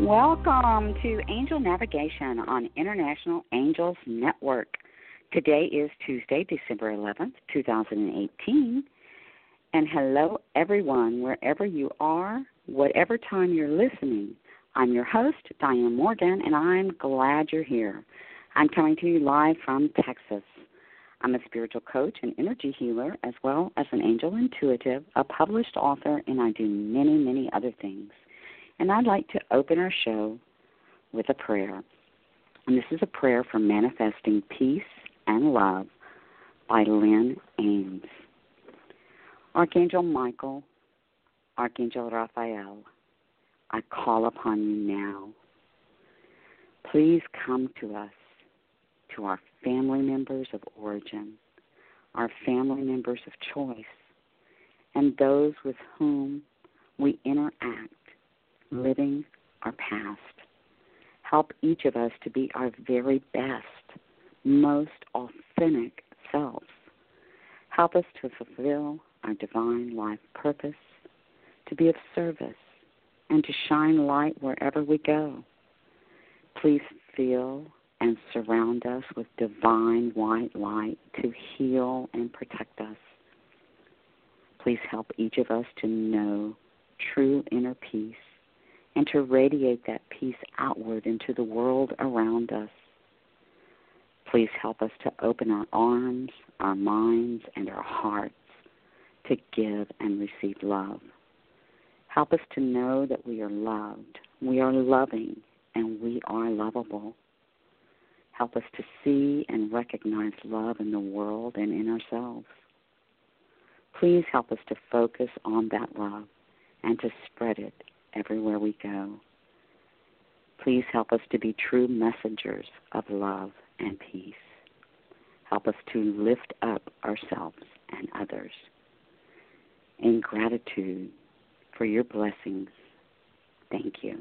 Welcome to Angel Navigation on International Angels Network. Today is Tuesday, December 11th, 2018. And hello, everyone, wherever you are, whatever time you're listening. I'm your host, Dianne Morgan, and I'm glad you're here. I'm coming to you live from Texas. I'm a spiritual coach and energy healer, as well as an angel intuitive, a published author, and I do many, many other things. And I'd like to open our show with a prayer. And this is a prayer for manifesting peace and love by Lynn Ames. Archangel Michael, Archangel Raphael, I call upon you now. Please come to us, to our family members of origin, our family members of choice, and those with whom we interact, living our past. Help each of us to be our very best, most authentic selves. Help us to fulfill our divine life purpose, to be of service, and to shine light wherever we go. Please fill and surround us with divine white light to heal and protect us. Please help each of us to know true inner peace and to radiate that peace outward into the world around us. Please help us to open our arms, our minds, and our hearts to give and receive love. Help us to know that we are loved, we are loving, and we are lovable. Help us to see and recognize love in the world and in ourselves. Please help us to focus on that love and to spread it everywhere we go. Please help us to be true messengers of love and peace. Help us to lift up ourselves and others. In gratitude for your blessings, thank you.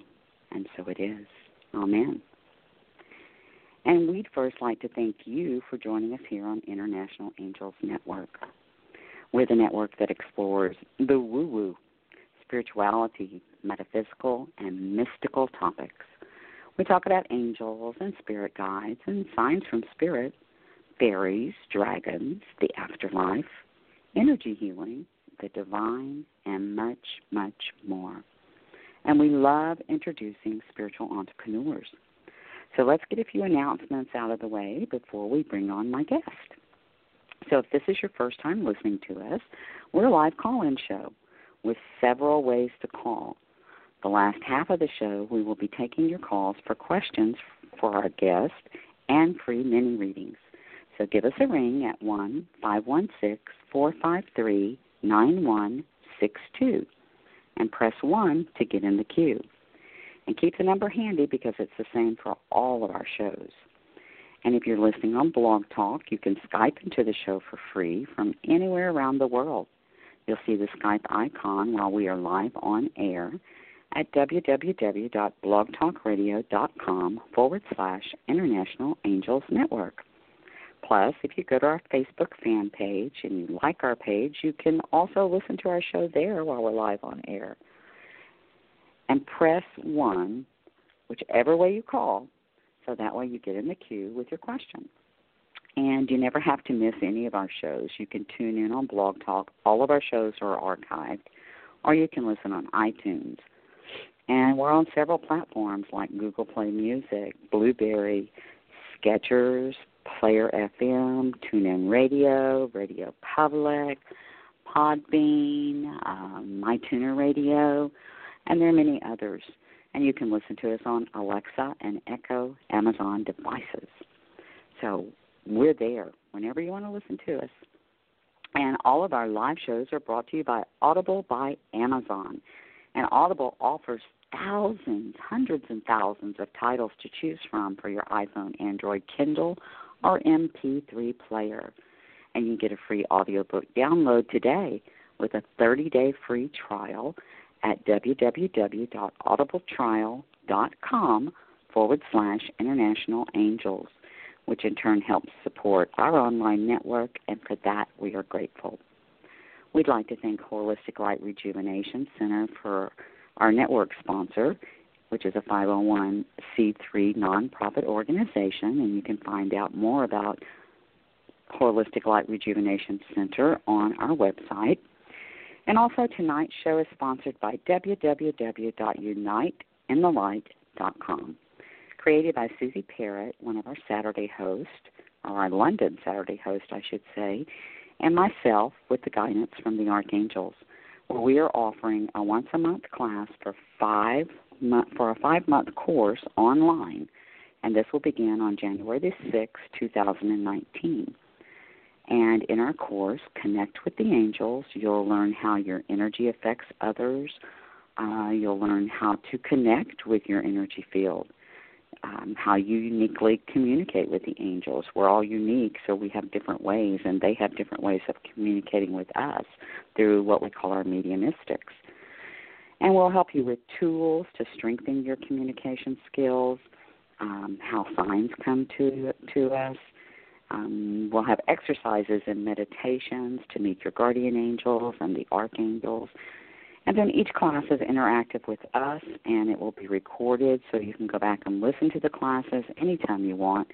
And so it is. Amen. And we'd first like to thank you for joining us here on International Angels Network. We're the network that explores the woo-woo, spirituality, metaphysical, and mystical topics. We talk about angels and spirit guides and signs from spirit, fairies, dragons, the afterlife, energy healing, the divine, and much, much more. And we love introducing spiritual entrepreneurs. So let's get a few announcements out of the way before we bring on my guest. So if this is your first time listening to us, we're a live call-in show with several ways to call. The last half of the show, we will be taking your calls for questions for our guest and free mini readings. So give us a ring at 1-516-453-9162 and press 1 to get in the queue. And keep the number handy because it's the same for all of our shows. And if you're listening on Blog Talk, you can Skype into the show for free from anywhere around the world. You'll see the Skype icon while we are live on air at www.blogtalkradio.com/International Angels Network. Plus, if you go to our Facebook fan page and you like our page, you can also listen to our show there while we're live on air. And press 1, whichever way you call, so that way you get in the queue with your question. And you never have to miss any of our shows. You can tune in on Blog Talk. All of our shows are archived. Or you can listen on iTunes. And we're on several platforms like Google Play Music, Blueberry, Skechers, Player FM, TuneIn Radio, Radio Public, Podbean, MyTuner Radio, and there are many others. And you can listen to us on Alexa and Echo Amazon devices. So we're there whenever you want to listen to us. And all of our live shows are brought to you by Audible by Amazon. And Audible offers thousands, hundreds and thousands of titles to choose from for your iPhone, Android, Kindle, or MP3 player. And you get a free audiobook download today with a 30-day free trial at www.audibletrial.com/International Angels, which in turn helps support our online network, and for that we are grateful. We'd like to thank Holistic Light Rejuvenation Center for our network sponsor, which is a 501c3 nonprofit organization, and you can find out more about Holistic Light Rejuvenation Center on our website. And also tonight's show is sponsored by www.uniteinthelight.com, created by Susie Parrott, one of our Saturday hosts, or our London Saturday host, I should say, and myself with the guidance from the Archangels, where we are offering a once-a-month class for a 5-month course online, and this will begin on January the 6th, 2019. And in our course, Connect with the Angels, you'll learn how your energy affects others. You'll learn how to connect with your energy field, how you uniquely communicate with the angels. We're all unique, so we have different ways, and they have different ways of communicating with us through what we call our mediumistics. And we'll help you with tools to strengthen your communication skills, how signs come to us. We'll have exercises and meditations to meet your guardian angels and the archangels. And then each class is interactive with us, and it will be recorded, so you can go back and listen to the classes anytime you want.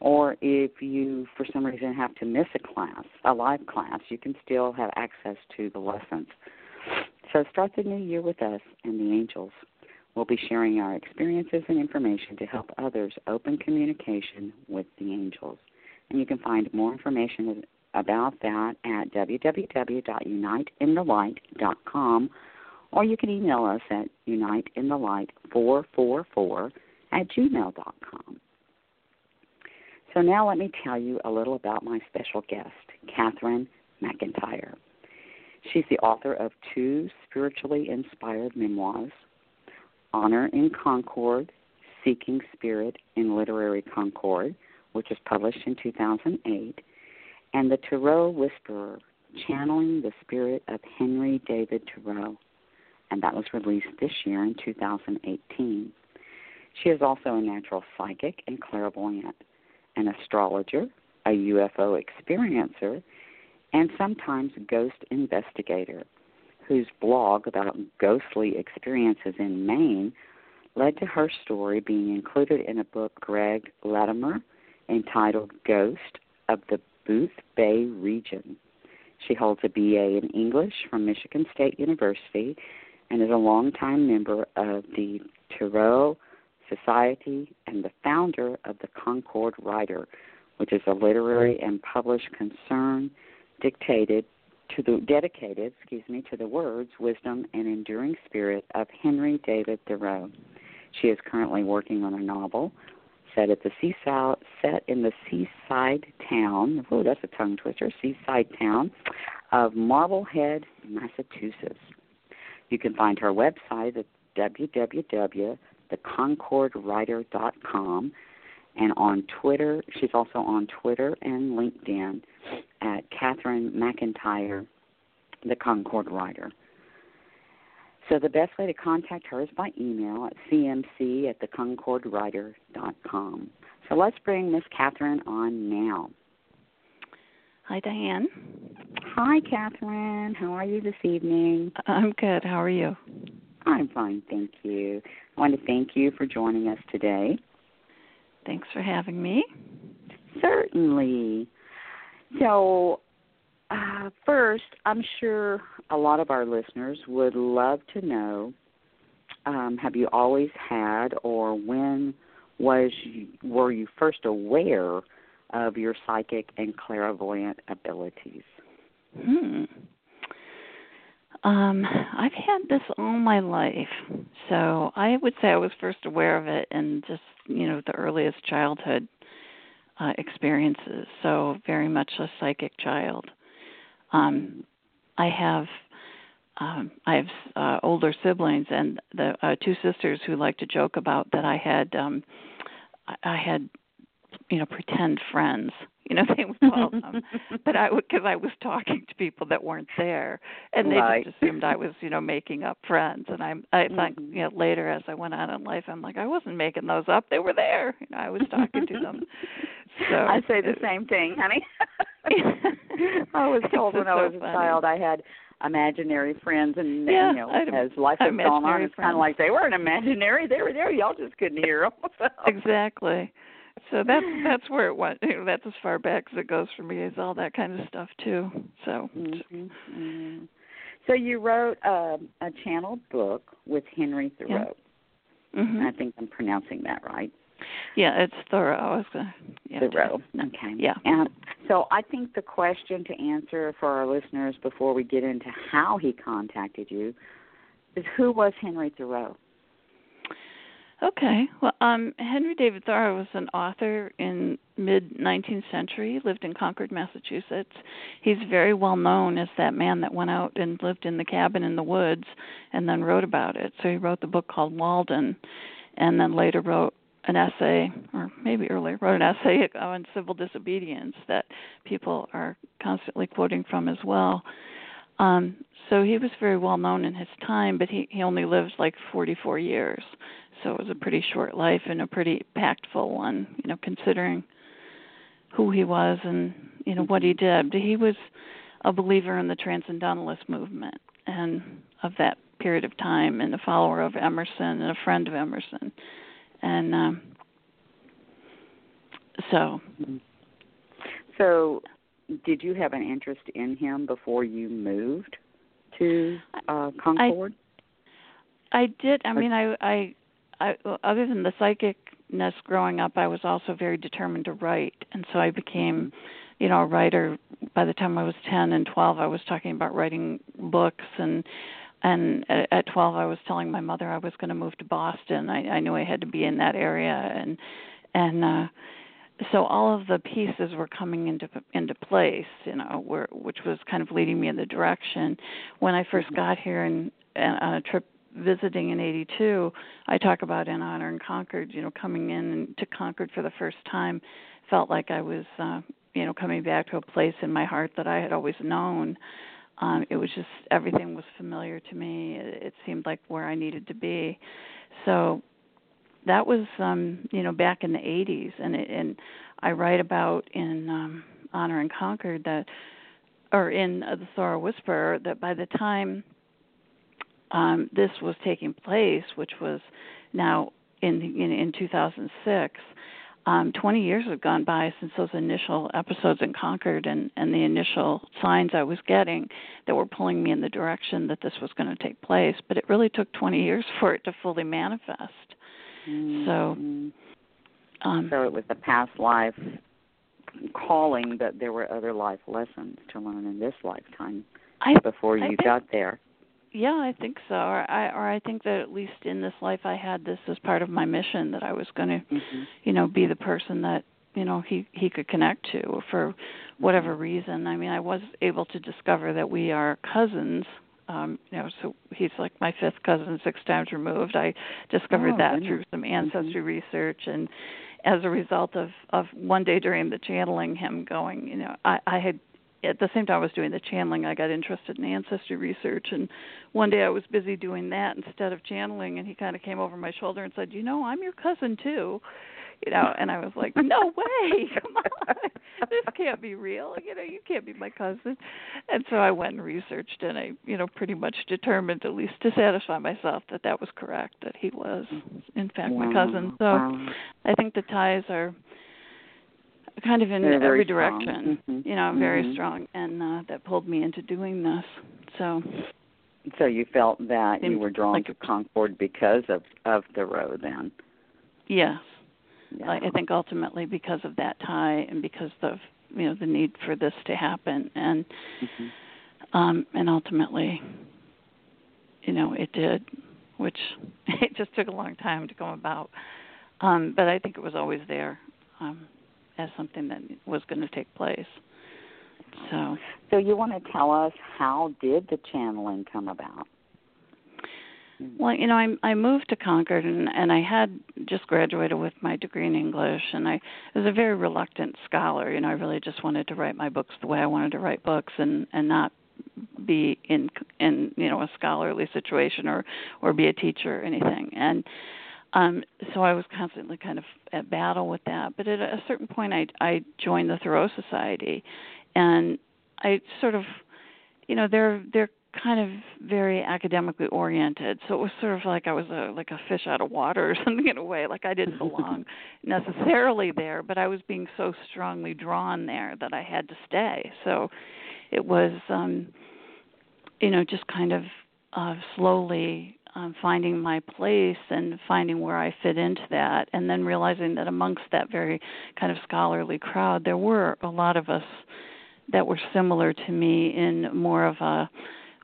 Or if you, for some reason, have to miss a class, a live class, you can still have access to the lessons. So start the new year with us and the angels. We'll be sharing our experiences and information to help others open communication with the angels. And you can find more information about that at www.uniteinthelight.com, or you can email us at uniteinthelight444@gmail.com. So now let me tell you a little about my special guest, Cathryn McIntyre. She's the author of 2 spiritually inspired memoirs, Honor in Concord, Seeking Spirit in Literary Concord, which was published in 2008, and the Tarot Whisperer, Channeling the Spirit of Henry David Thoreau, and that was released this year in 2018. She is also a natural psychic and clairvoyant, an astrologer, a UFO experiencer, and sometimes ghost investigator, whose blog about ghostly experiences in Maine led to her story being included in a book Greg Latimer entitled Ghost of the Booth Bay Region. She holds a BA in English from Michigan State University and is a longtime member of the Thoreau Society and the founder of the Concord Writer, which is a literary and published concern dedicated to the words, wisdom, and enduring spirit of Henry David Thoreau. She is currently working on a novel set in the seaside town, that's a tongue twister, seaside town of Marblehead, Massachusetts. You can find her website at www.theconcordwriter.com, and on Twitter, she's also on Twitter and LinkedIn at Cathryn McIntyre, the Concord Writer. So the best way to contact her is by email at cmc at theconcordwriter.com. So let's bring Miss Cathryn on now. Hi, Diane. Hi, Cathryn. How are you this evening? I'm good. How are you? I'm fine, thank you. I want to thank you for joining us today. Thanks for having me. Certainly. So first, I'm sure a lot of our listeners would love to know, have you always had, or when were you first aware of your psychic and clairvoyant abilities? I've had this all my life, so I would say I was first aware of it in just, the earliest childhood experiences, so very much a psychic child. I have I have older siblings, and the two sisters who like to joke about that I had pretend friends. They would call them, but I would, because I was talking to people that weren't there, and they just assumed I was, making up friends. And I think, later as I went on in life, I'm like, I wasn't making those up; they were there. I was talking to them. So I say the same thing, honey. I was told when I was a child I had imaginary friends, and as life has gone on, it's kind of like they weren't imaginary; they were there. Y'all just couldn't hear them. So. Exactly. So that's where it went. That's as far back as it goes for me, is all that kind of stuff too. So, So you wrote a channeled book with Henry Thoreau. Yeah. Mm-hmm. I think I'm pronouncing that right. Yeah, it's Thoreau. Thoreau. Okay. Yeah. And so I think the question to answer for our listeners before we get into how he contacted you is, who was Henry Thoreau? Okay. Well, Henry David Thoreau was an author in mid-19th century, lived in Concord, Massachusetts. He's very well known as that man that went out and lived in the cabin in the woods and then wrote about it. So he wrote the book called Walden, and then later wrote an essay, or maybe earlier, wrote an essay on civil disobedience that people are constantly quoting from as well. So he was very well known in his time, but he only lived like 44 years. So it was a pretty short life and a pretty impactful one, considering who he was and, what he did. He was a believer in the Transcendentalist movement and of that period of time, and a follower of Emerson and a friend of Emerson. And So did you have an interest in him before you moved to Concord? I did. I mean, I other than the psychicness growing up, I was also very determined to write. And so I became, a writer. By the time I was 10 and 12, I was talking about writing books. And at 12, I was telling my mother I was going to move to Boston. I knew I had to be in that area. And so all of the pieces were coming into place, which was kind of leading me in the direction. When I first got here and on a trip visiting in 1982, I talk about In Honor in Concord, coming in to Concord for the first time, felt like I was, coming back to a place in my heart that I had always known. It was just, everything was familiar to me. It seemed like where I needed to be. So that was, back in the 80s. And I write about in Honor and Concord that, or in the Thoreau Whisperer, that by the time this was taking place, which was now in 2006, 20 years have gone by since those initial episodes in Concord and the initial signs I was getting that were pulling me in the direction that this was going to take place. But it really took 20 years for it to fully manifest. Mm-hmm. So it was the past life calling, but there were other life lessons to learn in this lifetime got there. Yeah, I think so. Or I think that at least in this life I had this as part of my mission, that I was going to, be the person that, he could connect to for whatever reason. I mean, I was able to discover that we are cousins. So he's like my fifth cousin, 6 times removed. I discovered that through some ancestry research, and as a result of one day during the channeling, him going, I had, at the same time I was doing the channeling, I got interested in ancestry research, and one day I was busy doing that instead of channeling, and he kind of came over my shoulder and said, I'm your cousin too. And I was like, no way, come on, this can't be real, you can't be my cousin. And so I went and researched, and I, pretty much determined, at least to satisfy myself, that was correct, that he was, in fact, my cousin. So I think the ties are kind of in every direction, very strong, and that pulled me into doing this. So you felt that you were drawn to Concord because of Thoreau then? Yes. Yeah. I think ultimately because of that tie, and because of the need for this to happen, and and ultimately it did, which it just took a long time to come about, but I think it was always there as something that was going to take place. So you want to tell us, how did the channeling come about? Well, you know, I moved to Concord, and I had just graduated with my degree in English, and I was a very reluctant scholar. You know, I really just wanted to write my books the way I wanted to write books, and not be in you know, a scholarly situation or be a teacher or anything. And so I was constantly kind of at battle with that. But at a certain point, I joined the Thoreau Society, and I sort of, you know, they're kind of very academically oriented, so it was sort of like I was like a fish out of water or something, in a way. Like I didn't belong necessarily there, but I was being so strongly drawn there that I had to stay. So it was, you know, just kind of slowly finding my place and finding where I fit into that, and then realizing that amongst that very kind of scholarly crowd, there were a lot of us that were similar to me in more of a,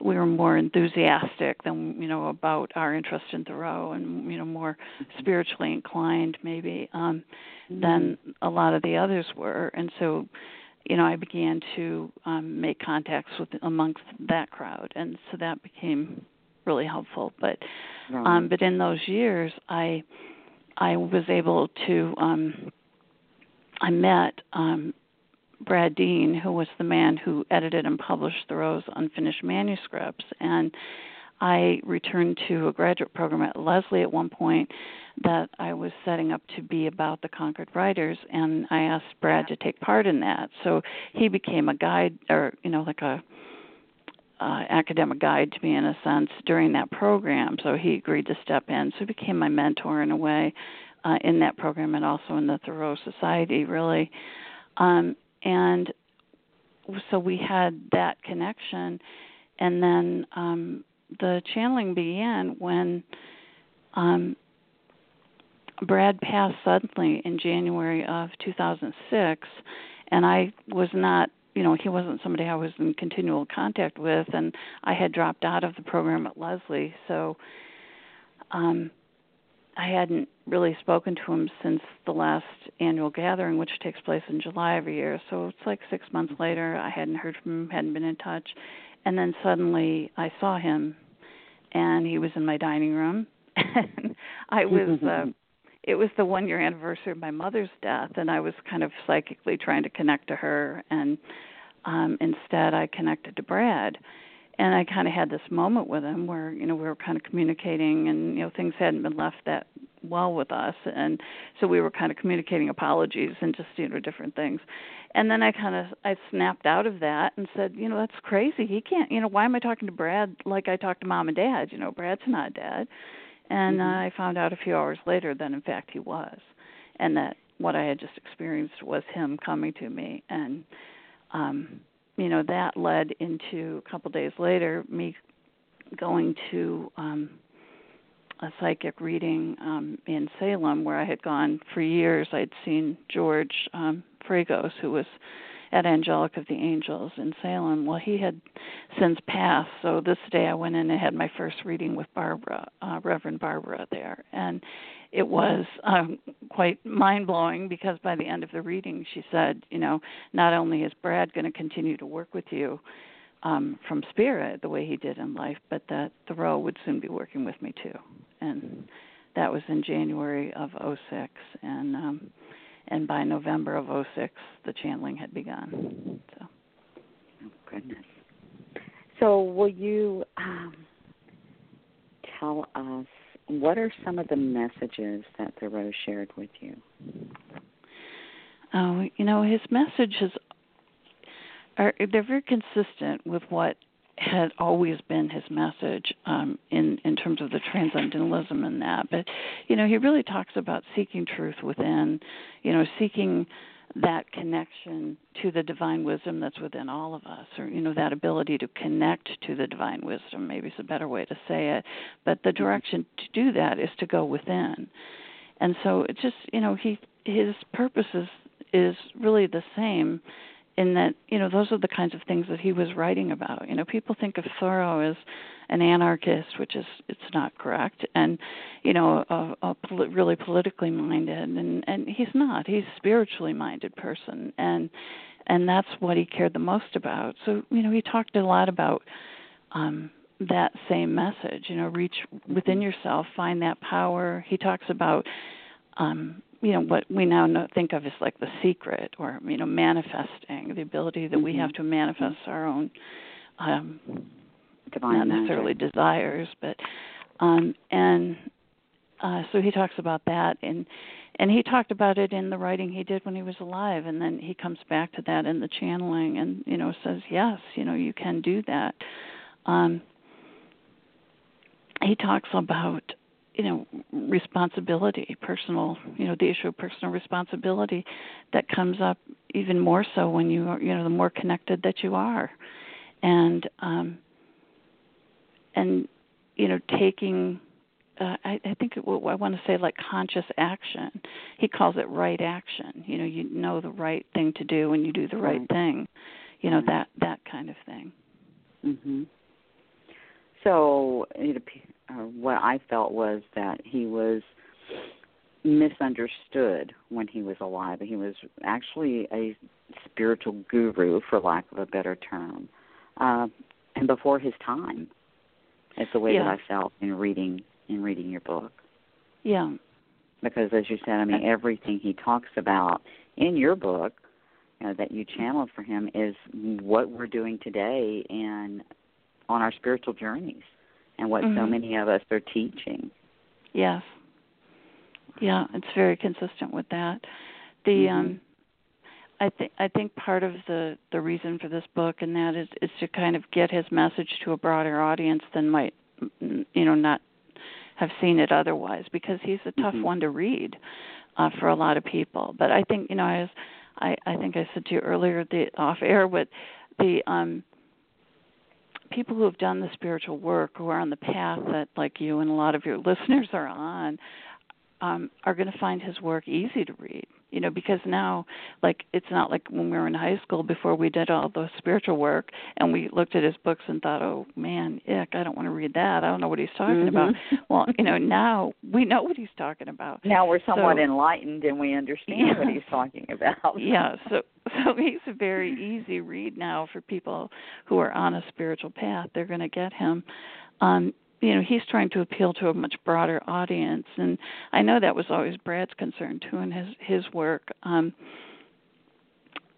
we were more enthusiastic than, you know, about our interest in Thoreau, and, you know, more spiritually inclined maybe than a lot of the others were. And so, you know, I began to make contacts with amongst that crowd, and so that became really helpful. But in those years, I was able to I met Brad Dean, who was the man who edited and published Thoreau's unfinished manuscripts. And I returned to a graduate program at Leslie at one point that I was setting up to be about the Concord Writers, and I asked Brad to take part in that. So he became a guide, or, you know, like a academic guide to me, in a sense, during that program. So he agreed to step in. So he became my mentor in a way in that program, and also in the Thoreau Society, really. And so we had that connection, and then the channeling began when Brad passed suddenly in January of 2006, and I was not, you know, he wasn't somebody I was in continual contact with, and I had dropped out of the program at Leslie, so I hadn't really spoken to him since the last annual gathering, which takes place in July every year. So it's like 6 months later, I hadn't heard from him, hadn't been in touch. And then suddenly I saw him, and he was in my dining room. And I was, it was the 1-year anniversary of my mother's death, and I was kind of psychically trying to connect to her. And instead I connected to Brad. And I kind of had this moment with him where, you know, we were kind of communicating, and, you know, things hadn't been left that well with us. And so we were kind of communicating apologies and just, you know, different things. And then I kind of, I snapped out of that and said, you know, that's crazy. He can't, you know, why am I talking to Brad like I talked to Mom and Dad? You know, Brad's not dead. And I found out a few hours later that, in fact, he was. And that what I had just experienced was him coming to me. And, you know, that led into, a couple days later, me going to a psychic reading in Salem, where I had gone for years. I'd seen George Fragos, who was at Angelic of the Angels in Salem. Well, he had since passed, so this day I went in and had my first reading with Barbara, Reverend Barbara there. And it was quite mind-blowing, because by the end of the reading, she said, you know, not only is Brad going to continue to work with you from spirit the way he did in life, but that Thoreau would soon be working with me too. And that was in January of 2006, and by November of 2006, the channeling had begun. So. Oh, goodness. So will you tell us, what are some of the messages that Thoreau shared with you? Oh, you know, his messages they're very consistent with what had always been his message in terms of the transcendentalism and that. But, you know, he really talks about seeking truth within, you know, seeking that connection to the divine wisdom that's within all of us, or, you know, that ability to connect to the divine wisdom, maybe is a better way to say it. But the direction to do that is to go within. And so it's just, you know, his purpose is really the same, in that, you know, those are the kinds of things that he was writing about. You know, people think of Thoreau as an anarchist, which is, it's not correct, and, you know, really politically minded, and he's not. He's a spiritually minded person, and and that's what he cared the most about. So, you know, he talked a lot about that same message, you know, reach within yourself, find that power. He talks about, you know, what we now think of as like the secret, or, you know, manifesting, the ability that we have to manifest our own, divine, not necessarily magic. Desires, but, so he talks about that, and he talked about it in the writing he did when he was alive, and then he comes back to that in the channeling and, you know, says, yes, you know, you can do that. He talks about, you know, responsibility, personal, you know, the issue of personal responsibility that comes up even more so when you are, you know, the more connected that you are. And you know, taking... I think I want to say like conscious action. He calls it right action. You know, the right thing to do when you do the right thing. You know, that kind of thing. Mm-hmm. So what I felt was that he was misunderstood when he was alive. He was actually a spiritual guru, for lack of a better term, and before his time. It's the way that I felt in reading your book. Yeah. Because as you said, I mean, everything he talks about in your book, you know, that you channeled for him is what we're doing today and on our spiritual journeys and what so many of us are teaching. Yes. Yeah, it's very consistent with that. The I think part of the reason for this book and that is to kind of get his message to a broader audience than might, you know, not have seen it otherwise, because he's a tough one to read for a lot of people. But I think, you know, as I think I said to you earlier off air, but the people who have done the spiritual work, who are on the path that like you and a lot of your listeners are on, are going to find his work easy to read. You know, because now, like, it's not like when we were in high school before we did all the spiritual work and we looked at his books and thought, oh, man, ick, I don't want to read that. I don't know what he's talking about. Well, you know, now we know what he's talking about. Now we're somewhat enlightened and we understand what he's talking about. So he's a very easy read now for people who are on a spiritual path. They're going to get him. You know, he's trying to appeal to a much broader audience, and I know that was always Brad's concern too in his work,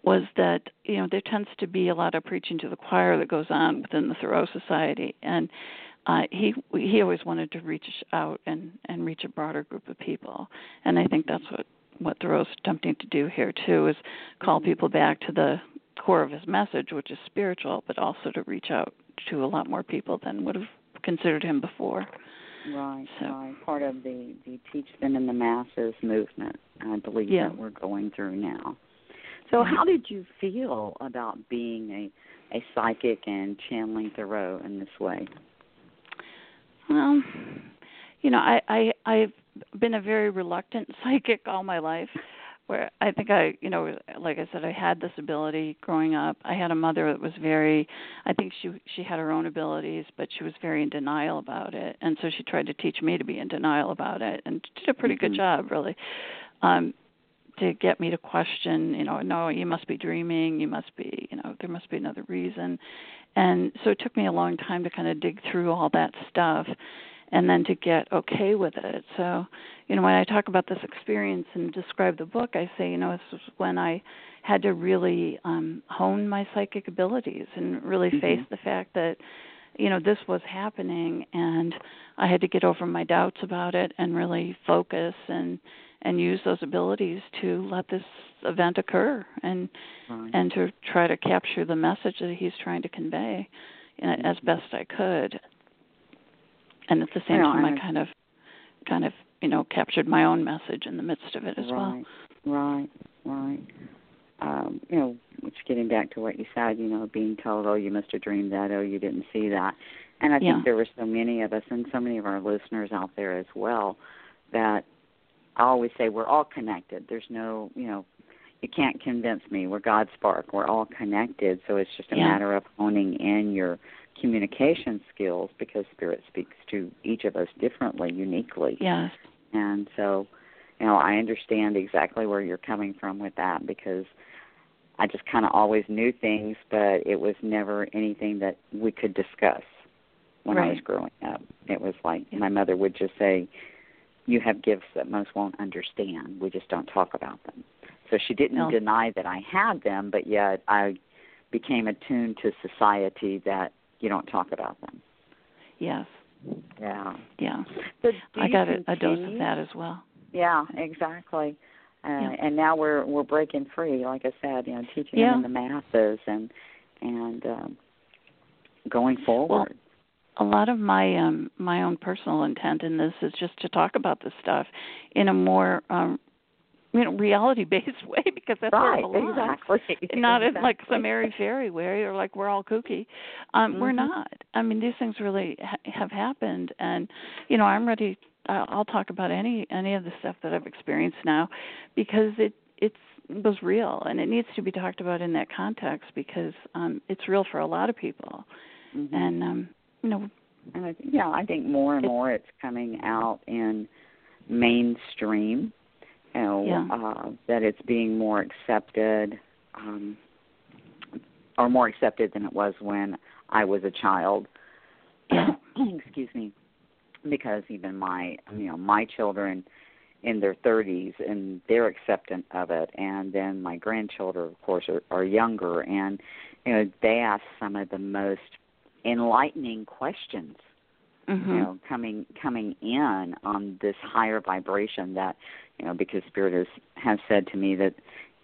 was that, you know, there tends to be a lot of preaching to the choir that goes on within the Thoreau Society, and he always wanted to reach out and reach a broader group of people, and I think that's what Thoreau's attempting to do here too, is call people back to the core of his message, which is spiritual, but also to reach out to a lot more people than would have considered him before. Right, so. Right. Part of the Teach Them in the Masses movement, I believe, that we're going through now. So how did you feel about being a psychic and channeling Thoreau in this way? Well, you know, I've been a very reluctant psychic all my life, where I think you know, like I said, I had this ability growing up. I had a mother that was very, I think she had her own abilities, but she was very in denial about it. And so she tried to teach me to be in denial about it, and did a pretty good job, really, to get me to question, you know, no, you must be dreaming, you must be, you know, there must be another reason. And so it took me a long time to kind of dig through all that stuff, and then to get okay with it. So, you know, when I talk about this experience and describe the book, I say, you know, this was when I had to really hone my psychic abilities and really face the fact that, you know, this was happening, and I had to get over my doubts about it and really focus and use those abilities to let this event occur and to try to capture the message that he's trying to convey as best I could. And at the same time, I kind of, you know, captured my own message in the midst of it as well. Right. You know, which getting back to what you said, you know, being told, oh, you must have dreamed that, oh, you didn't see that. And I think there were so many of us and so many of our listeners out there as well that I always say we're all connected. There's no, you know, you can't convince me. We're God's spark. We're all connected. So it's just a matter of honing in your communication skills, because Spirit speaks to each of us differently, uniquely. Yes. And so, you know, I understand exactly where you're coming from with that, because I just kind of always knew things, but it was never anything that we could discuss when I was growing up. It was like my mother would just say, you have gifts that most won't understand. We just don't talk about them. So she didn't deny that I had them, but yet I became attuned to society that you don't talk about them. Yes. Yeah. Yeah. So I got a dose of that as well. Yeah, exactly. And now we're breaking free, like I said, you know, teaching them in the masses and going forward. Well, a lot of my own personal intent in this is just to talk about this stuff in a more reality-based way, because that's where it belongs. Exactly. Not in like some airy-fairy way or like we're all kooky. We're not. I mean, these things really have happened, and you know, I'm ready. I'll talk about any of the stuff that I've experienced now, because it was real and it needs to be talked about in that context, because it's real for a lot of people. Mm-hmm. And I think more and more it's coming out in mainstream, that it's being more accepted, or more accepted than it was when I was a child. Excuse me. Because even my children in their 30s, and they're acceptant of it, and then my grandchildren, of course, are younger, and they ask some of the most enlightening questions, coming in on this higher vibration that, because Spirit has said to me that,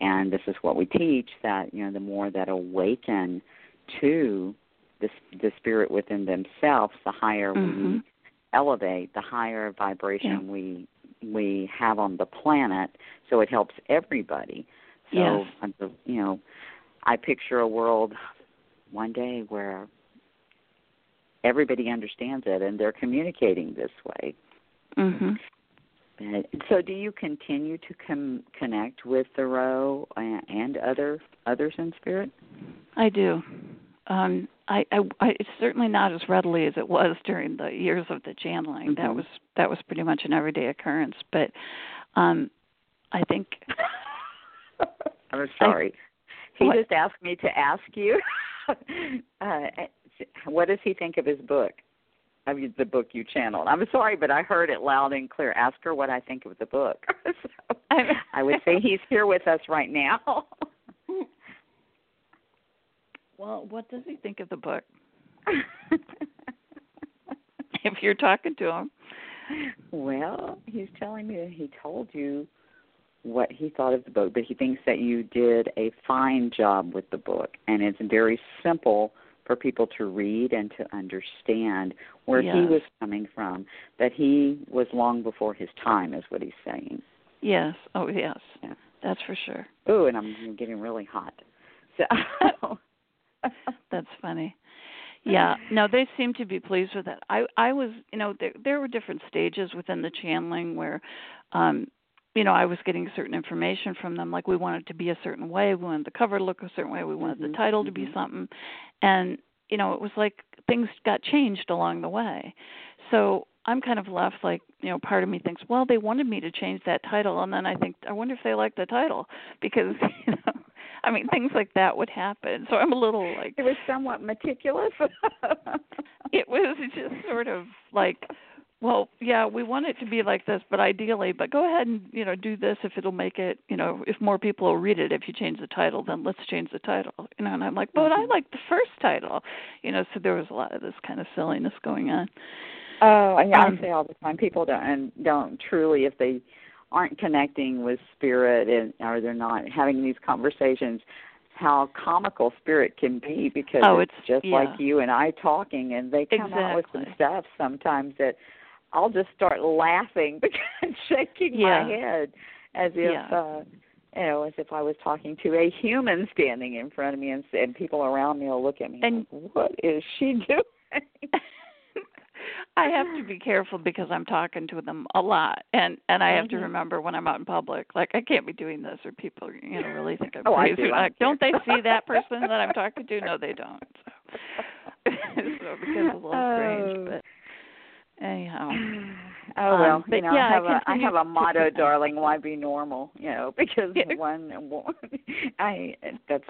and this is what we teach, that the more that awaken to the Spirit within themselves, the higher we elevate, the higher vibration we have on the planet, so it helps everybody. So, I picture a world one day where everybody understands it and they're communicating this way. Mm-hmm. So do you continue to connect with Thoreau and others in Spirit? I do. I it's certainly not as readily as it was during the years of the channeling. Mm-hmm. That was pretty much an everyday occurrence. But I think I'm sorry. He just asked me to ask you, what does he think of his book? I mean, the book you channeled. I'm sorry, but I heard it loud and clear. Ask her what I think of the book. So, I would say he's here with us right now. Well, what does he think of the book? If you're talking to him. Well, he's telling me that he told you what he thought of the book, but he thinks that you did a fine job with the book, and it's very simple for people to read and to understand where he was coming from, that he was long before his time is what he's saying. Yes. Oh, yes. Yeah. That's for sure. Oh, and I'm getting really hot. So... That's funny. Yeah. No, they seem to be pleased with it. I was, there were different stages within the channeling where, I was getting certain information from them. Like we wanted it to be a certain way. We wanted the cover to look a certain way. We wanted the title to be something. And, it was like things got changed along the way. So I'm kind of left like, part of me thinks, well, they wanted me to change that title. And then I think, I wonder if they like the title because, I mean, things like that would happen. So I'm a little like... It was somewhat meticulous. It was just sort of like, well, yeah, we want it to be like this, but ideally, but go ahead and, do this if it'll make it, if more people will read it, if you change the title, then let's change the title. And I'm like, but I like the first title. So there was a lot of this kind of silliness going on. Oh, yeah, I say all the time, people don't truly, if they... aren't connecting with Spirit or they're not having these conversations, how comical Spirit can be, because it's just like you and I talking, and they come out with some stuff sometimes that I'll just start laughing because shaking my head as if, as if I was talking to a human standing in front of me, and people around me will look at me and like, what is she doing? I have to be careful because I'm talking to them a lot, and I have to remember when I'm out in public, like I can't be doing this, or people really think I'm crazy. Don't they see that person that I'm talking to? No, they don't. So because it's a little strange, but anyhow. Oh, well, but you know, yeah, I have a motto, darling, why be normal, you know, because that's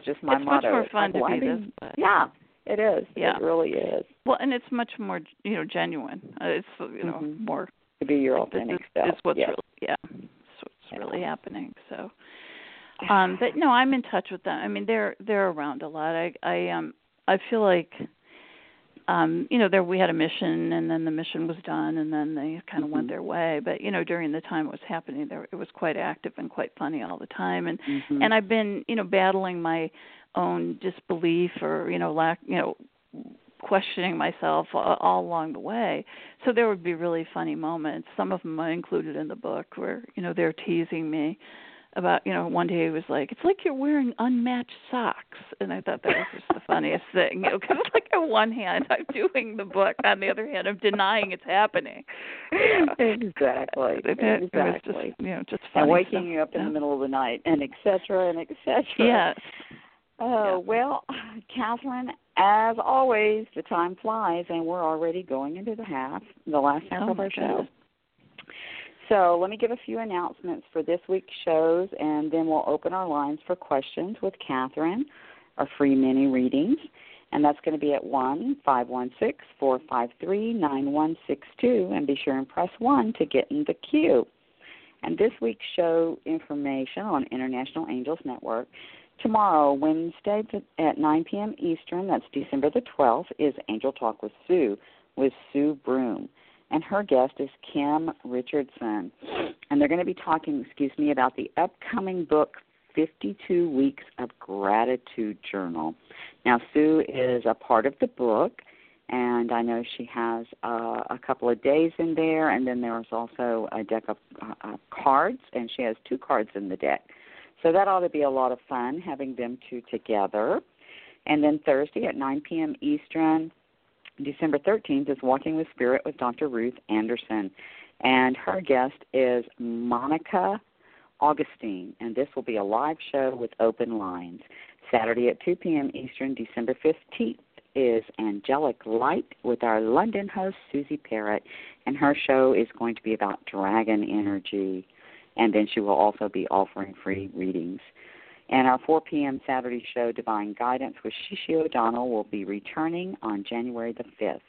just my motto. It's much more fun to do this. But. Yeah, it is. Yeah. It really is. Well, and it's much more, you know, genuine. It's, you know, more. To be your authentic self. It's what's really happening, so. But no, I'm in touch with them. I mean, they're around a lot. I feel like, you know, there we had a mission, and then the mission was done, and then they kind of went their way. But you know, during the time it was happening, there it was quite active and quite funny all the time. And and I've been, you know, battling my own disbelief or questioning myself all along the way. So there would be really funny moments. Some of them I included in the book where you know they're teasing me. About, you know, one day he was like, it's like you're wearing unmatched socks. And I thought that was just the funniest thing. You know, because like on one hand, I'm doing the book. On the other hand, I'm denying it's happening. You know? Exactly. It was just, you know, just funny. And waking you up in the middle of the night and et cetera and et cetera. Yes. Oh, well, Cathryn, as always, the time flies and we're already going into the last half of our show. So let me give a few announcements for this week's shows, and then we'll open our lines for questions with Cathryn, our free mini readings, and that's going to be at 1-516-453-9162, and be sure and press 1 to get in the queue. And this week's show information on International Angels Network, tomorrow, Wednesday at 9 p.m. Eastern, that's December the 12th, is Angel Talk with Sue Broom. And her guest is Kim Richardson. And they're going to be talking, about the upcoming book, 52 Weeks of Gratitude Journal. Now, Sue is a part of the book, and I know she has a couple of days in there, and then there's also a deck of cards, and she has 2 cards in the deck. So that ought to be a lot of fun, having them 2 together. And then Thursday at 9 p.m. Eastern, December 13th is Walking with Spirit with Dr. Ruth Anderson, and her guest is Monica Augustine, and this will be a live show with open lines. Saturday at 2 p.m. Eastern, December 15th, is Angelic Light with our London host, Susie Parrott, and her show is going to be about dragon energy, and then she will also be offering free readings. And our 4 p.m. Saturday show, Divine Guidance with Shishi O'Donnell, will be returning on January the 5th.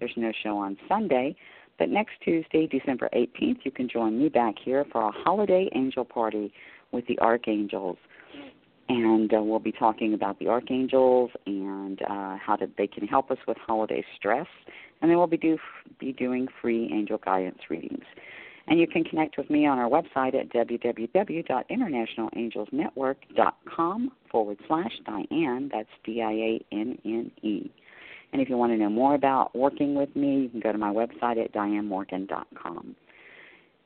There's no show on Sunday, but next Tuesday, December 18th, you can join me back here for a holiday angel party with the Archangels. And we'll be talking about the Archangels and how they can help us with holiday stress. And then we'll be doing free angel guidance readings. And you can connect with me on our website at www.internationalangelsnetwork.com/Dianne. That's D-I-A-N-N-E. And if you want to know more about working with me, you can go to my website at diannemorgan.com.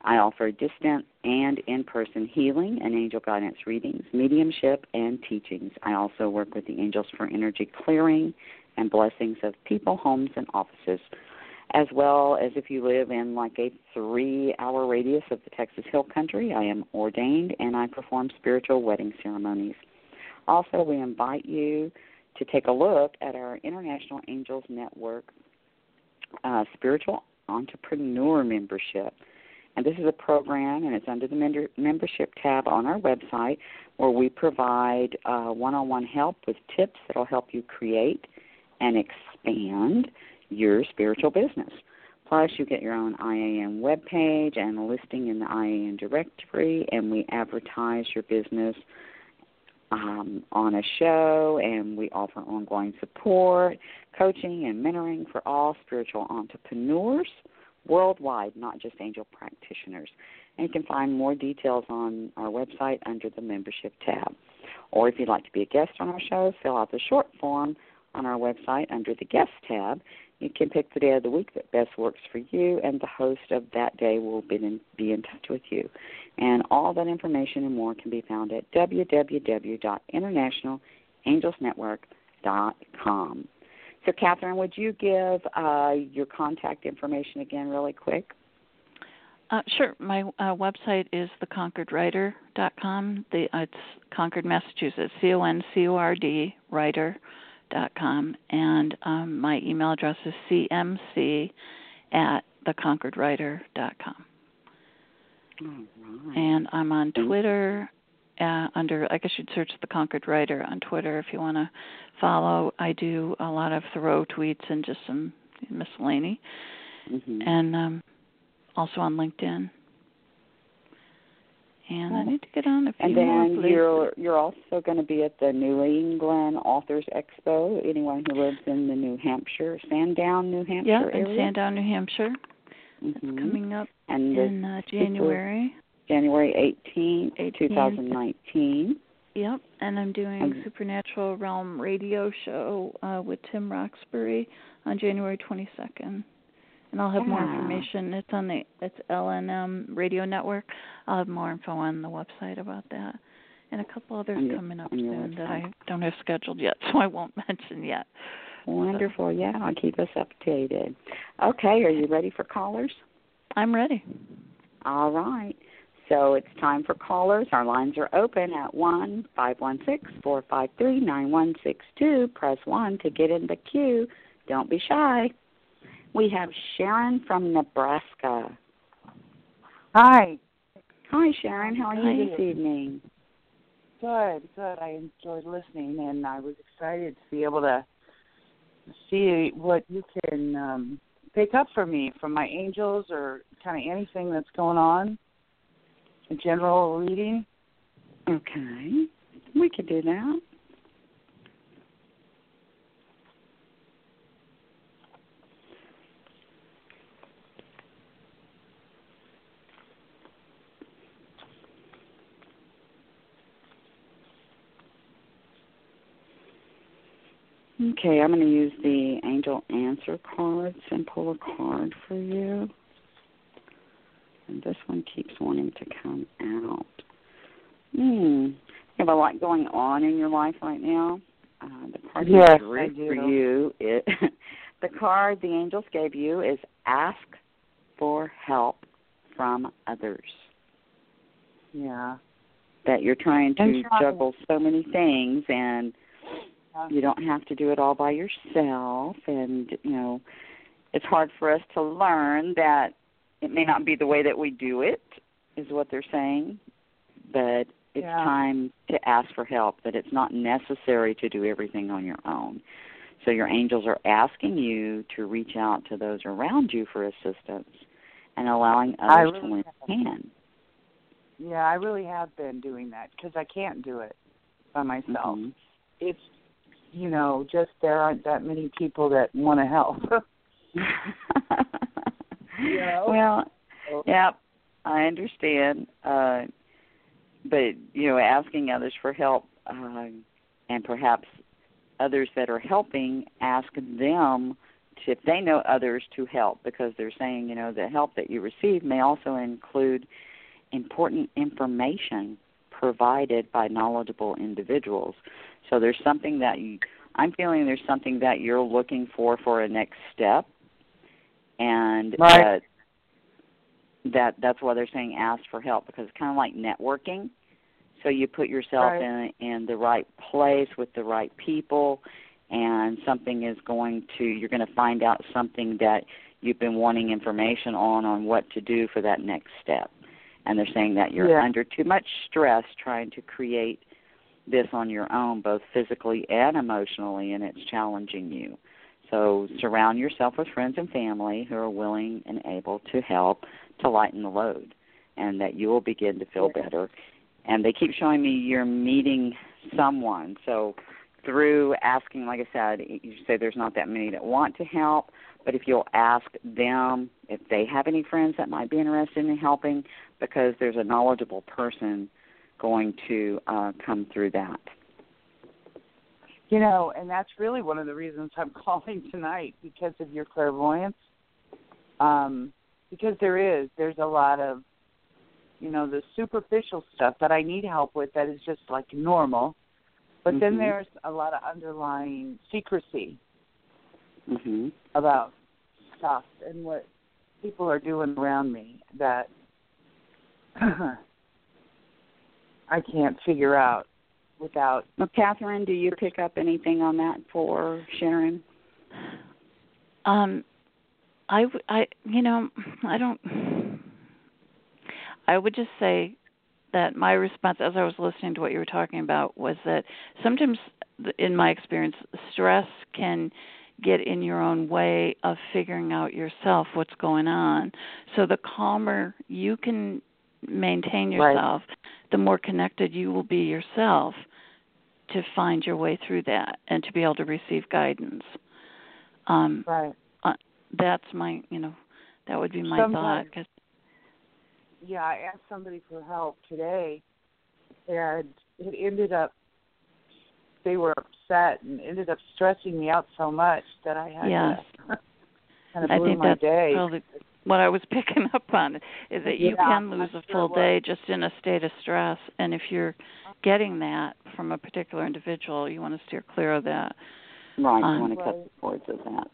I offer distant and in-person healing and angel guidance readings, mediumship, and teachings. I also work with the Angels for Energy Clearing and Blessings of People, Homes, and Offices, as well as if you live in like a 3-hour radius of the Texas Hill Country. I am ordained, and I perform spiritual wedding ceremonies. Also, we invite you to take a look at our International Angels Network Spiritual Entrepreneur Membership. And this is a program, and it's under the membership tab on our website, where we provide one-on-one help with tips that will help you create and expand your spiritual business. Plus, you get your own IAN webpage and a listing in the IAN directory, and we advertise your business on a show, and we offer ongoing support, coaching, and mentoring for all spiritual entrepreneurs worldwide, not just angel practitioners. And you can find more details on our website under the membership tab. Or if you'd like to be a guest on our show, fill out the short form on our website under the guest tab. You can pick the day of the week that best works for you, and the host of that day will be in touch with you. And all that information and more can be found at www.internationalangelsnetwork.com. So, Cathryn, would you give your contact information again really quick? Sure. My website is theconcordwriter.com. It's Concord, Massachusetts, C-O-N-C-O-R-D, writer.com, and my email address is cmc at theconcordwriter.com. Right. And I'm on Twitter under, I guess you'd search The Concord Writer on Twitter if you want to follow. I do a lot of Thoreau tweets and just some miscellany. Mm-hmm. And also on LinkedIn. And I need to get on a few more. And then you're also going to be at the New England Authors Expo. Anyone who lives in the Sandown, New Hampshire area. Yeah, in Sandown, New Hampshire. Mm-hmm. That's coming up and in January. January 18th, 2019. Yep, and I'm doing Supernatural Realm radio show with Tim Roxbury on January 22nd. And I'll have more information. It's on it's LNM Radio Network. I'll have more info on the website about that. And a couple others coming up soon that I don't have scheduled yet, so I won't mention yet. Wonderful. So. Yeah, I'll keep us updated. Okay, are you ready for callers? I'm ready. All right. So it's time for callers. Our lines are open at 1-516-453-9162. Press 1 to get in the queue. Don't be shy. We have Sharon from Nebraska. Hi. Hi, Sharon. How are you this evening? Good. I enjoyed listening, and I was excited to be able to see what you can pick up for me from my angels or kind of anything that's going on, a general reading. Okay. We could do that. Okay, I'm going to use the angel answer cards and pull a card for you. And this one keeps wanting to come out. You have a lot going on in your life right now. The card for you, the card the angels gave you is ask for help from others. Yeah. That you're trying to juggle so many things and you don't have to do it all by yourself, and, you know, it's hard for us to learn that it may not be the way that we do it, is what they're saying, but it's time to ask for help, that it's not necessary to do everything on your own. So your angels are asking you to reach out to those around you for assistance and allowing others to when you can. Yeah, I really have been doing that because I can't do it by myself. Mm-hmm. It's just there aren't that many people that want to help. Well, yeah, I understand. But, asking others for help and perhaps others that are helping, ask them if they know others to help, because they're saying, the help that you receive may also include important information provided by knowledgeable individuals. So there's something that I'm feeling there's something that you're looking for a next step, and that's why they're saying ask for help, because it's kind of like networking. So you put yourself in the right place with the right people, and you're going to find out something that you've been wanting information on what to do for that next step. And they're saying that you're under too much stress trying to create this on your own, both physically and emotionally, and it's challenging you. So surround yourself with friends and family who are willing and able to help to lighten the load, and that you will begin to feel better. And they keep showing me you're meeting someone. So through asking, like I said, you say there's not that many that want to help, but if you'll ask them if they have any friends that might be interested in helping, because there's a knowledgeable person going to come through that. And that's really one of the reasons I'm calling tonight, because of your clairvoyance. Because there's a lot of, the superficial stuff that I need help with that is just like normal. But then there's a lot of underlying secrecy about stuff and what people are doing around me that I can't figure out without. Well, Cathryn, do you pick up anything on that for Sharon? I would just say that my response as I was listening to what you were talking about was that sometimes, in my experience, stress can get in your own way of figuring out yourself what's going on. So the calmer you can maintain yourself, the more connected you will be yourself to find your way through that and to be able to receive guidance. That's my, that would be my thought. Yeah, I asked somebody for help today, and it ended up they were upset and ended up stressing me out so much that I had to kind of blew my day. Probably what I was picking up on is that you can lose a full day just in a state of stress, and if you're getting that from a particular individual, you want to steer clear of that. Right, you want to cut the cords of that.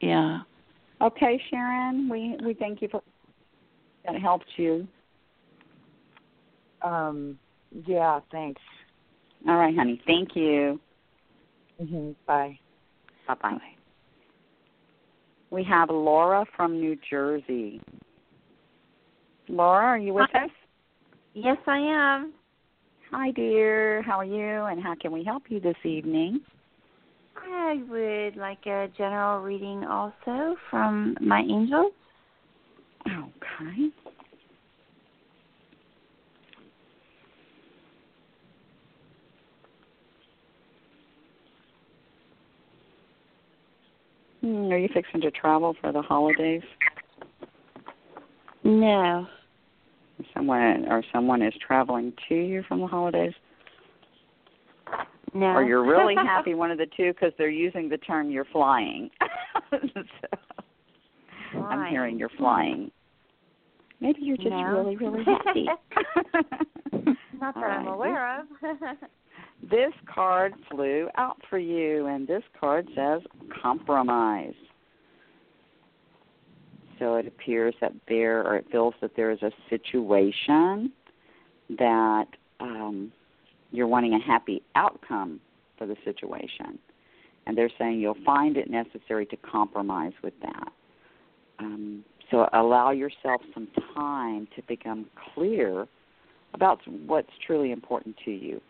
Yeah. Okay, Sharon, we thank you for that helped you. Yeah, thanks. All right, honey. Thank you. Mm-hmm. Bye. Bye-bye. We have Laura from New Jersey. Laura, are you with us? Yes, I am. Hi, dear. How are you, and how can we help you this evening? I would like a general reading also from my angels. Okay. Are you fixing to travel for the holidays? No. Someone is traveling to you from the holidays? No. Or you're really happy, one of the two, because they're using the term you're flying. I'm hearing you're flying. Maybe you're just really, really happy. Not that I'm aware of. This card flew out for you, and this card says compromise. So it appears that it feels that there is a situation that you're wanting a happy outcome for the situation. And they're saying you'll find it necessary to compromise with that. So allow yourself some time to become clear about what's truly important to you.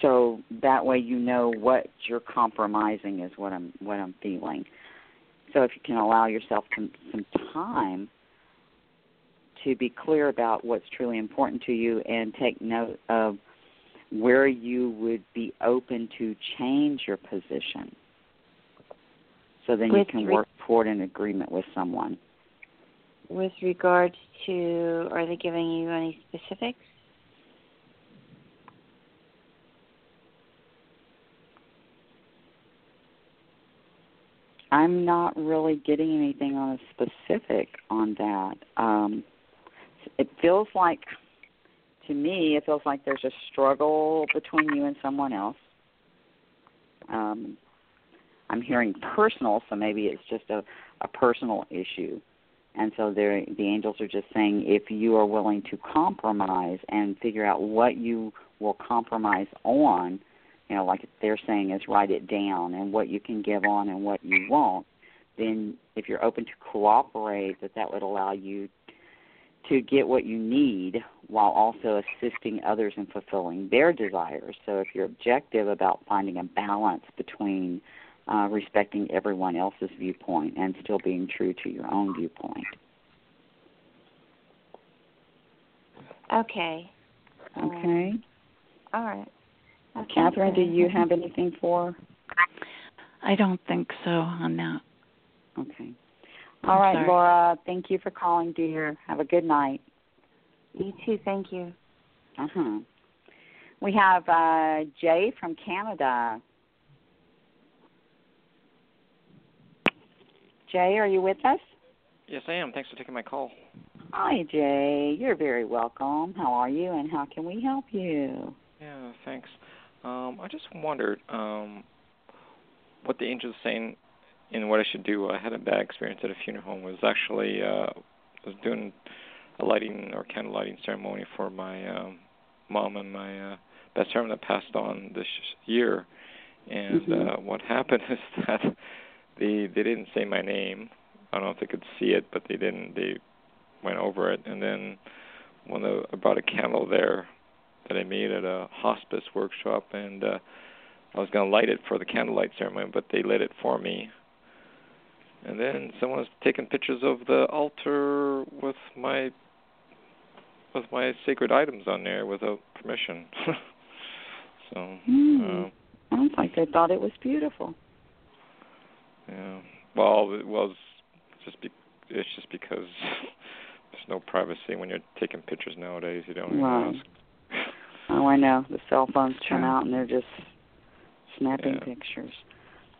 So that way you know what you're compromising is what I'm feeling. So if you can allow yourself some time to be clear about what's truly important to you and take note of where you would be open to change your position. So then you can work toward an agreement with someone. With regards to, are they giving you any specifics? I'm not really getting anything on a specific on that. It feels like, to me, it feels like there's a struggle between you and someone else. I'm hearing personal, so maybe it's just a personal issue. And so the angels are just saying if you are willing to compromise and figure out what you will compromise on, like they're saying is write it down and what you can give on and what you won't, then if you're open to cooperate, that would allow you to get what you need while also assisting others in fulfilling their desires. So if you're objective about finding a balance between respecting everyone else's viewpoint and still being true to your own viewpoint. Okay. All right. Okay. Cathryn, do you have anything for? I don't think so on that. Okay. All right, sorry. Laura, thank you for calling, dear. Have a good night. You too. Thank you. We have Jay from Canada. Jay, are you with us? Yes, I am. Thanks for taking my call. Hi, Jay. You're very welcome. How are you, and how can we help you? Yeah, thanks. I just wondered what the angels are saying and what I should do. I had a bad experience at a funeral home. I was actually was doing a lighting or candle lighting ceremony for my mom and my best friend that passed on this year. And what happened is that They didn't say my name. I don't know if they could see it, but they didn't. They went over it, and then when I brought a candle there that I made at a hospice workshop, and I was going to light it for the candlelight ceremony, but they lit it for me. And then someone was taking pictures of the altar with my sacred items on there without permission. So sounds like they thought it was beautiful. Yeah. Well, it was it's just because there's no privacy when you're taking pictures nowadays. You don't even ask. Oh, I know. The cell phones turn out and they're just snapping pictures.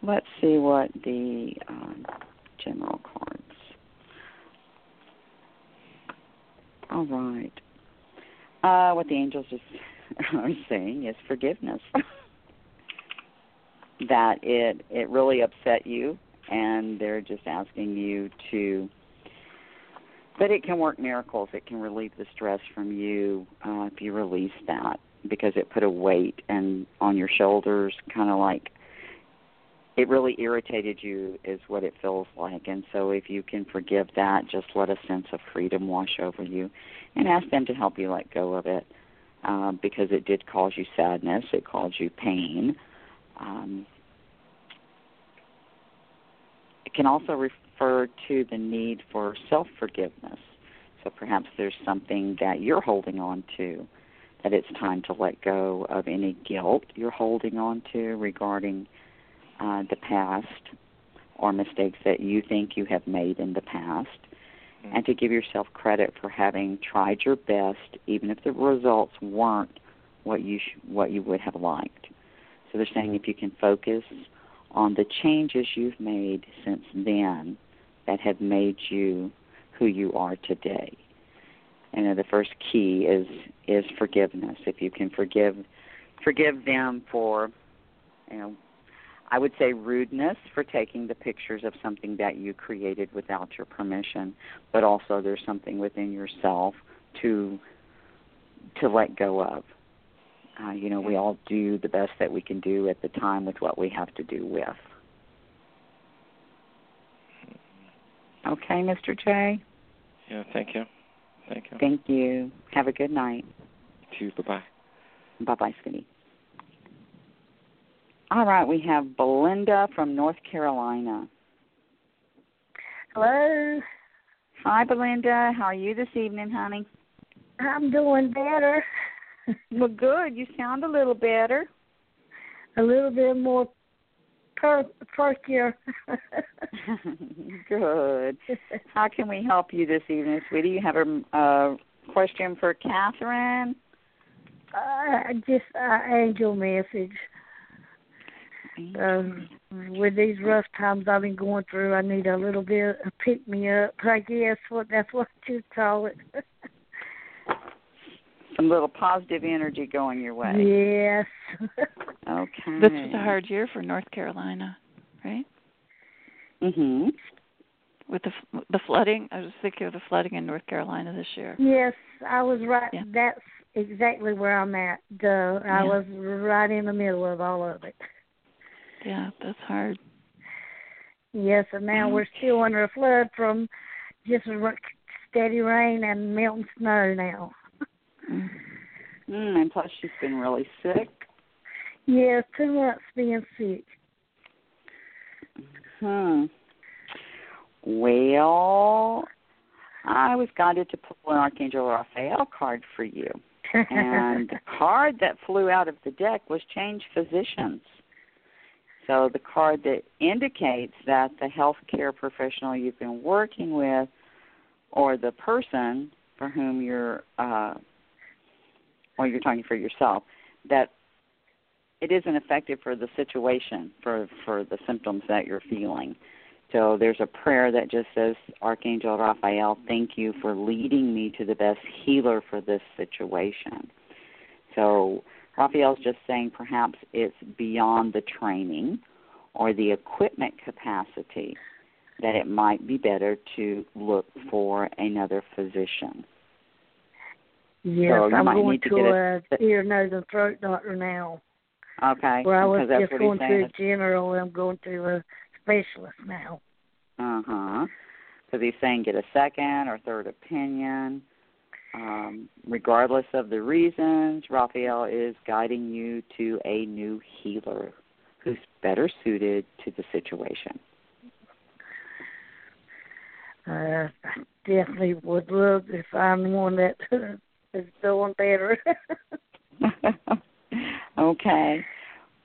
Let's see what the general cards. All right. What the angels are saying is forgiveness. That it really upset you, and they're just asking you to. But it can work miracles. It can relieve the stress from you if you release that, because it put a weight on your shoulders, kind of like. It really irritated you is what it feels like. And so if you can forgive that, just let a sense of freedom wash over you and ask them to help you let go of it because it did cause you sadness. It caused you pain. It can also refer to the need for self-forgiveness. So perhaps there's something that you're holding on to, that it's time to let go of any guilt you're holding on to regarding the past or mistakes that you think you have made in the past, and to give yourself credit for having tried your best, even if the results weren't what you would have liked. So they're saying if you can focus on the changes you've made since then that have made you who you are today. And the first key is forgiveness. If you can forgive them for, I would say rudeness, for taking the pictures of something that you created without your permission, but also there's something within yourself to let go of. We all do the best that we can do at the time with what we have to do with. Okay, Mr. J? Yeah, thank you. Thank you. Thank you. Have a good night. You too. Bye-bye. Bye-bye, Skinny. All right, we have Belinda from North Carolina. Hello. Hi, Belinda. How are you this evening, honey? I'm doing better. Well, good. You sound a little better. A little bit more perkier. Good. How can we help you this evening, sweetie? You have a question for Cathryn? Just an angel message. With these rough times I've been going through, I need a little bit of pick-me-up, I guess. That's what you call it. Some little positive energy going your way. Yes. Okay. This was a hard year for North Carolina, right? Mm-hmm. With the flooding, I was thinking of the flooding in North Carolina this year. Yes, I was right. Yeah. That's exactly where I'm at, though. I was right in the middle of all of it. Yeah, that's hard. Yes, and now we're still under a flood from just steady rain and melting snow now. And plus she's been really sick. Yes, 2 months being sick. Well, I was guided to pull an Archangel Raphael card for you. And the card that flew out of the deck was Change Physicians. So the card that indicates that the healthcare professional you've been working with, or the person for whom you're talking for yourself, that it isn't effective for the situation, for the symptoms that you're feeling. So there's a prayer that just says, Archangel Raphael, thank you for leading me to the best healer for this situation. So Raphael's just saying perhaps it's beyond the training or the equipment capacity, that it might be better to look for another physician. Yes, so I'm going to an ear, nose, and throat doctor now. Okay. Where I was just going to a general, I'm going to a specialist now. Uh-huh. Because he's saying get a second or third opinion. Regardless of the reasons, Raphael is guiding you to a new healer who's better suited to the situation. I definitely would love to find one that is doing better. Okay.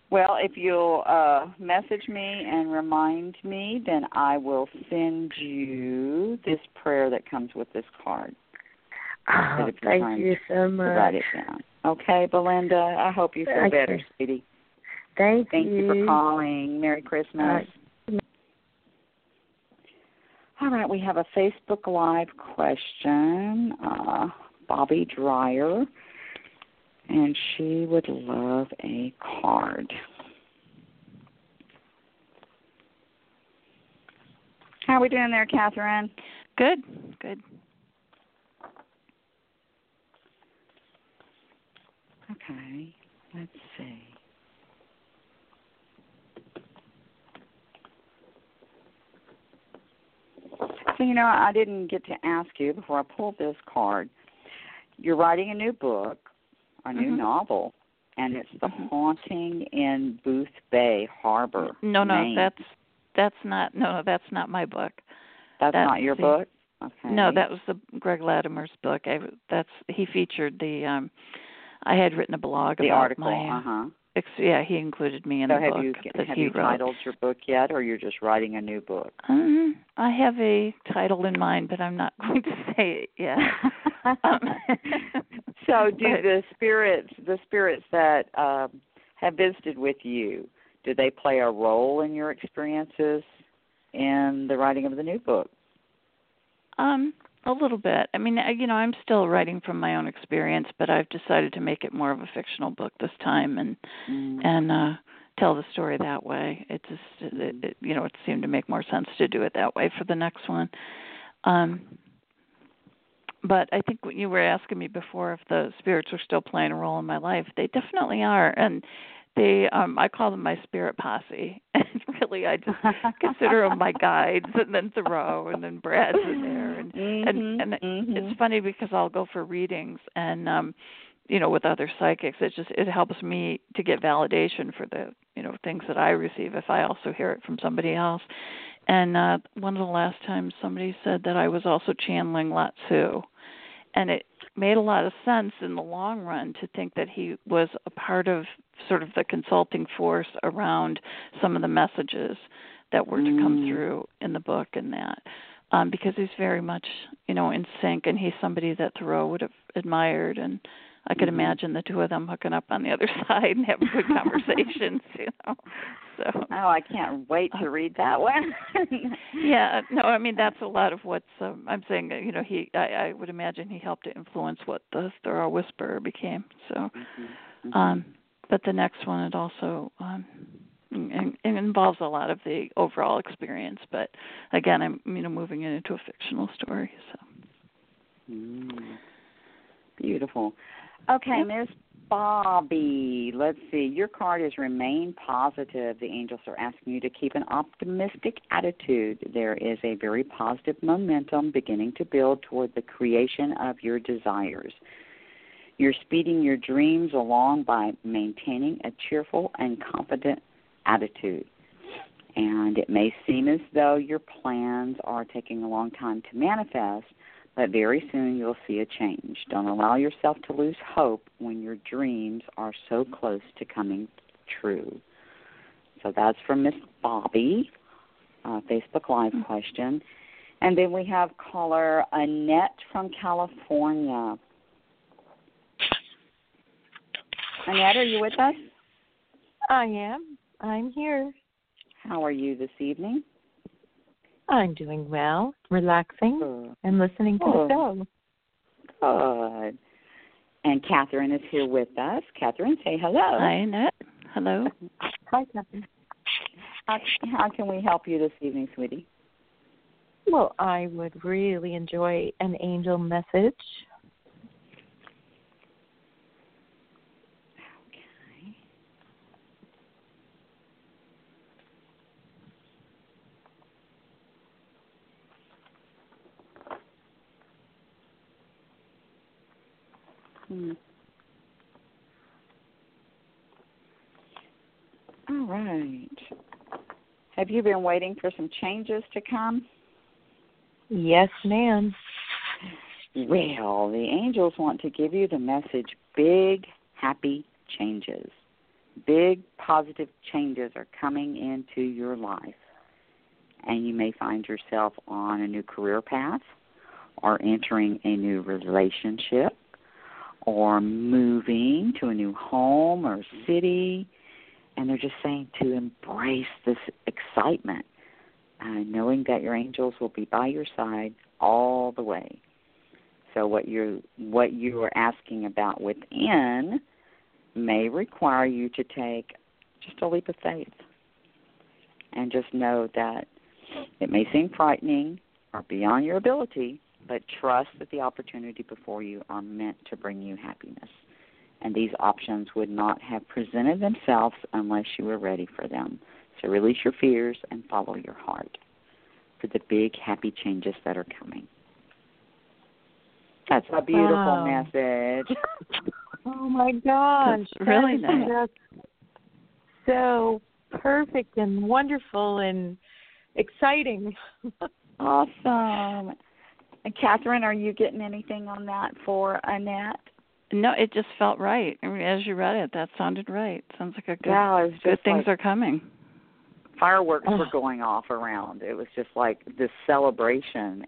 Well, if you'll message me and remind me, then I will send you this prayer that comes with this card. Oh, thank you so much. Write it down. Okay, Belinda, I hope you feel better, sweetie. Thank you for calling. Merry Christmas. All right, we have a Facebook Live question, Bobby Dreyer, and she would love a card. How are we doing there, Cathryn? Good. Okay, let's see. So, you know, I didn't get to ask you before I pulled this card. You're writing a new book, a new novel, and it's The Haunting in Booth Bay Harbor. No, Maine. That's not my book. That's not your book? Okay. No, that was the Greg Latimer's book. He featured the. I had written a blog about article. Yeah, he included me in the book. Have you titled your book yet, or you're just writing a new book? I have a title in mind, but I'm not going to say it yet. So, do the spirits that have visited with you, do they play a role in your experiences in the writing of the new book? A little bit. I mean, you know, I'm still writing from my own experience, but I've decided to make it more of a fictional book this time and tell the story that way. It seemed to make more sense to do it that way for the next one. But I think what you were asking me before, if the spirits were still playing a role in my life, they definitely are. And they, I call them my spirit posse. And really, I just consider them my guides, and then Thoreau, and then Brad's in there. And it's funny because I'll go for readings and, with other psychics. It helps me to get validation for the, things that I receive if I also hear it from somebody else. And one of the last times somebody said that I was also channeling Latsu. And it made a lot of sense in the long run to think that he was a part of sort of the consulting force around some of the messages that were to come through in the book and that, because he's very much, in sync, and he's somebody that Thoreau would have admired, and I could imagine the two of them hooking up on the other side and having good conversations, So. Oh, I can't wait to read that one. Yeah, no, I mean, that's a lot of what's, I'm saying, I would imagine he helped to influence what the Thoreau Whisperer became, so. But the next one, it also it involves a lot of the overall experience. But again, I'm moving it into a fictional story. So beautiful. Okay, Miss Bobby. Let's see. Your card is remain positive. The angels are asking you to keep an optimistic attitude. There is a very positive momentum beginning to build toward the creation of your desires. You're speeding your dreams along by maintaining a cheerful and confident attitude. And it may seem as though your plans are taking a long time to manifest, but very soon you'll see a change. Don't allow yourself to lose hope when your dreams are so close to coming true. So that's from Miss Bobby, Facebook Live question. And then we have caller Annette from California. Annette, are you with us? I am. I'm here. How are you this evening? I'm doing well, relaxing, and listening to the show. Good. And Cathryn is here with us. Cathryn, say hello. Hi, Annette. Hello. Hi, Cathryn. How can we help you this evening, sweetie? Well, I would really enjoy an angel message. All right. Have you been waiting for some changes to come? Yes, ma'am. Well, the angels want to give you the message, big, happy changes. Big, positive changes are coming into your life. And you may find yourself on a new career path or entering a new relationship or moving to a new home or city. And they're just saying to embrace this excitement, knowing that your angels will be by your side all the way. So what you are asking about within may require you to take just a leap of faith and just know that it may seem frightening or beyond your ability, but trust that the opportunity before you are meant to bring you happiness. And these options would not have presented themselves unless you were ready for them. So release your fears and follow your heart for the big, happy changes that are coming. That's a beautiful message. Oh, my gosh. That's really nice. So perfect and wonderful and exciting. Awesome. And Cathryn, are you getting anything on that for Annette? No, it just felt right. I mean, as you read it, that sounded right. Sounds like a good, good things like are coming. Fireworks were going off around. It was just like this celebration.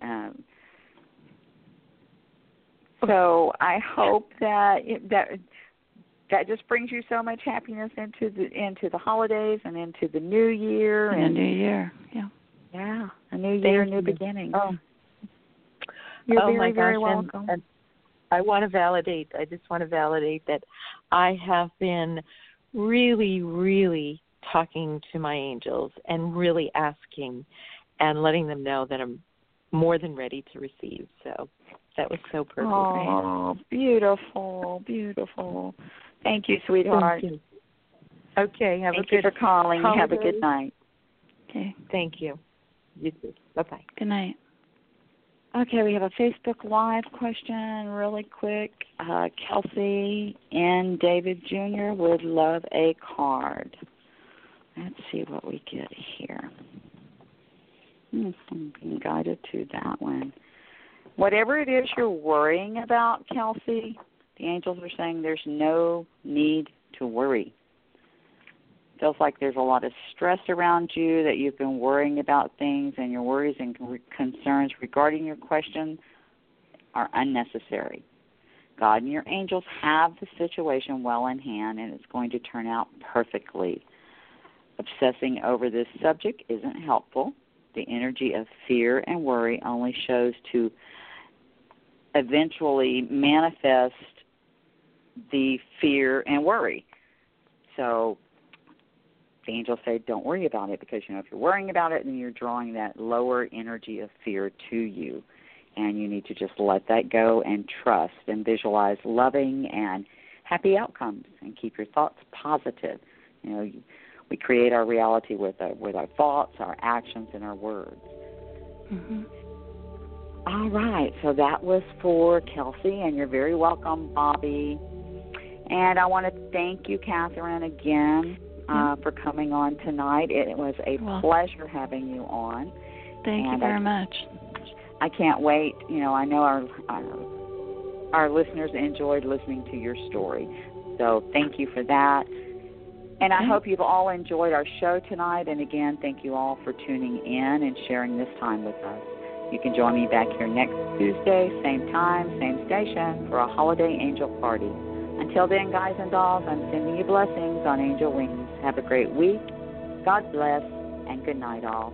So I hope that that just brings you so much happiness into the holidays and into the new year. And a new year, yeah, a new year, new beginning. Oh, you're very, very welcome. And I want to validate. I just want to validate that I have been really, really talking to my angels and really asking and letting them know that I'm more than ready to receive. So that was so perfect. Oh, beautiful, beautiful. Thank you, sweetheart. Thank you. Okay, have thank a good you for calling. Holiday. Have a good night. Okay, thank you. You too. Bye-bye. Good night. Okay, we have a Facebook Live question really quick. Kelsey and David Jr. would love a card. Let's see what we get here. I'm being guided to that one. Whatever it is you're worrying about, Kelsey, the angels are saying there's no need to worry. Feels like there's a lot of stress around you, that you've been worrying about things, and your worries and concerns regarding your question are unnecessary. God and your angels have the situation well in hand, and it's going to turn out perfectly. Obsessing over this subject isn't helpful. The energy of fear and worry only shows to eventually manifest the fear and worry. So the angels say, don't worry about it, because, you know, if you're worrying about it, then you're drawing that lower energy of fear to you, and you need to just let that go and trust and visualize loving and happy outcomes and keep your thoughts positive. You know, we create our reality with our thoughts, our actions, and our words. Mm-hmm. All right, so that was for Kelsey, and you're very welcome, Bobby. And I want to thank you, Cathryn, again. For coming on tonight. It was a pleasure having you on. Thank you very much. I can't wait. You know, I know our listeners enjoyed listening to your story. So thank you for that. And I hope you've all enjoyed our show tonight. And, again, thank you all for tuning in and sharing this time with us. You can join me back here next Tuesday, same time, same station, for a holiday angel party. Until then, guys and dolls, I'm sending you blessings on angel wings. Have a great week. God bless, and good night, all.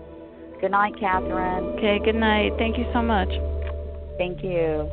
Good night, Cathryn. Okay, good night. Thank you so much. Thank you.